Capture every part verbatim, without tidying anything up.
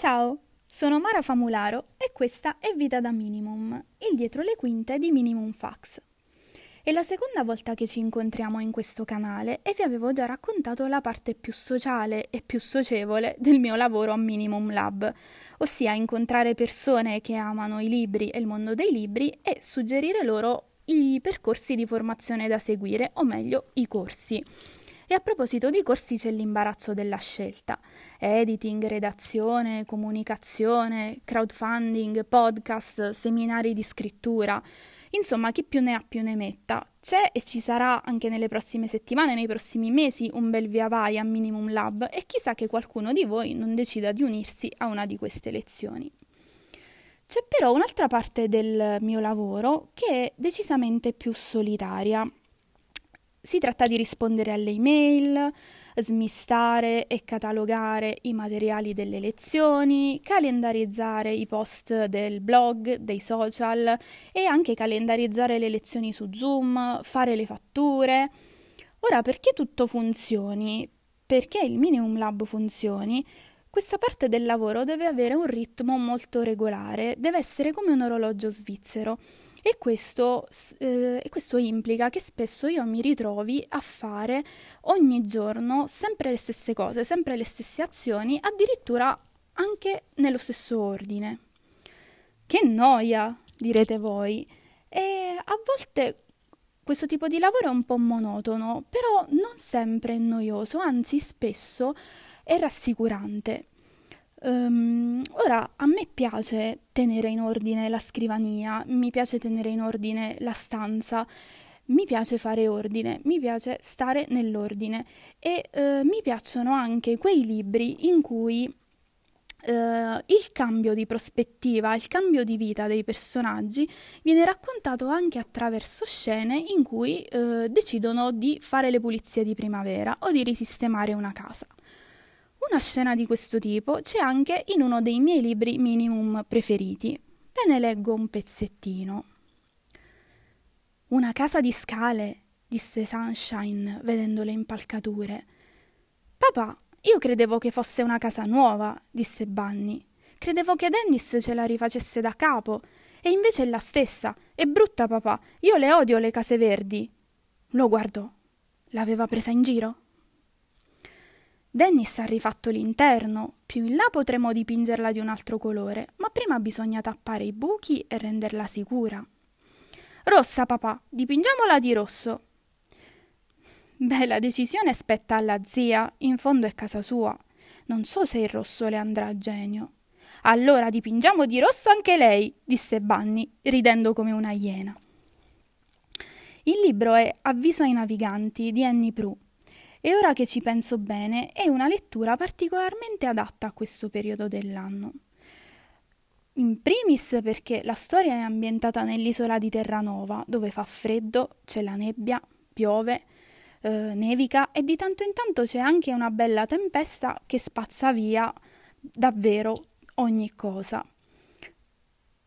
Ciao, sono Mara Famularo e questa è Vita da Minimum, il dietro le quinte di Minimum Fax. È la seconda volta che ci incontriamo in questo canale e vi avevo già raccontato la parte più sociale e più socievole del mio lavoro a Minimum Lab, ossia incontrare persone che amano i libri e il mondo dei libri e suggerire loro i percorsi di formazione da seguire, o meglio, i corsi. E a proposito di corsi c'è l'imbarazzo della scelta. Editing, redazione, comunicazione, crowdfunding, podcast, seminari di scrittura. Insomma, chi più ne ha più ne metta. C'è e ci sarà anche nelle prossime settimane, nei prossimi mesi, un bel via vai a Minimum Lab e chissà che qualcuno di voi non decida di unirsi a una di queste lezioni. C'è però un'altra parte del mio lavoro che è decisamente più solitaria. Si tratta di rispondere alle email, smistare e catalogare i materiali delle lezioni, calendarizzare i post del blog, dei social e anche calendarizzare le lezioni su Zoom, fare le fatture. Ora, perché tutto funzioni, perché il Minimum Lab funzioni, questa parte del lavoro deve avere un ritmo molto regolare, deve essere come un orologio svizzero. E questo, eh, questo implica che spesso io mi ritrovi a fare ogni giorno sempre le stesse cose, sempre le stesse azioni, addirittura anche nello stesso ordine. Che noia, direte voi. E a volte questo tipo di lavoro è un po' monotono, però non sempre è noioso, anzi spesso è rassicurante. Um, ora, a me piace tenere in ordine la scrivania, mi piace tenere in ordine la stanza, mi piace fare ordine, mi piace stare nell'ordine e uh, mi piacciono anche quei libri in cui uh, il cambio di prospettiva, il cambio di vita dei personaggi viene raccontato anche attraverso scene in cui uh, decidono di fare le pulizie di primavera o di risistemare una casa. Una scena di questo tipo c'è anche in uno dei miei libri minimum preferiti. Ve ne leggo un pezzettino. Una casa di scale, disse Sunshine vedendo le impalcature. Papà, io credevo che fosse una casa nuova, disse Bunny. Credevo che Dennis ce la rifacesse da capo. E invece è la stessa. È brutta, papà. Io le odio le case verdi. Lo guardò. L'aveva presa in giro? Dennis ha rifatto l'interno, più in là potremo dipingerla di un altro colore, ma prima bisogna tappare i buchi e renderla sicura. Rossa, papà, dipingiamola di rosso. Beh, la decisione spetta alla zia, in fondo è casa sua. Non so se il rosso le andrà a genio. Allora dipingiamo di rosso anche lei, disse Bunny, ridendo come una iena. Il libro è Avviso ai naviganti di Annie Proulx. E ora che ci penso bene, è una lettura particolarmente adatta a questo periodo dell'anno. In primis perché la storia è ambientata nell'isola di Terranova, dove fa freddo, c'è la nebbia, piove, eh, nevica e di tanto in tanto c'è anche una bella tempesta che spazza via davvero ogni cosa.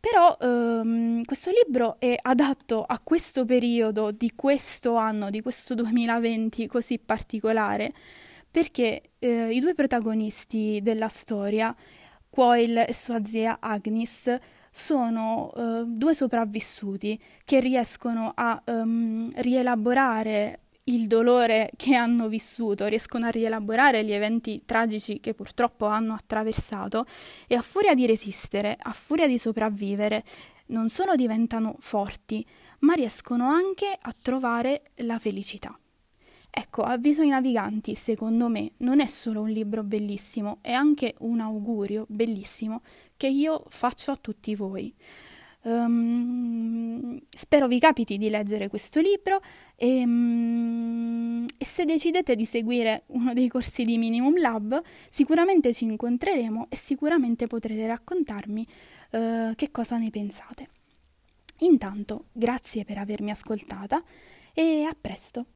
Però ehm, questo libro è adatto a questo periodo di questo anno, di questo duemilaventi così particolare, perché eh, i due protagonisti della storia, Quoyle e sua zia Agnes, sono eh, due sopravvissuti che riescono a ehm, rielaborare il dolore che hanno vissuto, riescono a rielaborare gli eventi tragici che purtroppo hanno attraversato e a furia di resistere, a furia di sopravvivere, non solo diventano forti, ma riescono anche a trovare la felicità. Ecco, Avviso ai naviganti, secondo me, non è solo un libro bellissimo, è anche un augurio bellissimo che io faccio a tutti voi. Um, spero vi capiti di leggere questo libro e, um, e se decidete di seguire uno dei corsi di Minimum Lab sicuramente ci incontreremo e sicuramente potrete raccontarmi uh, che cosa ne pensate. Intanto, grazie per avermi ascoltata e a presto!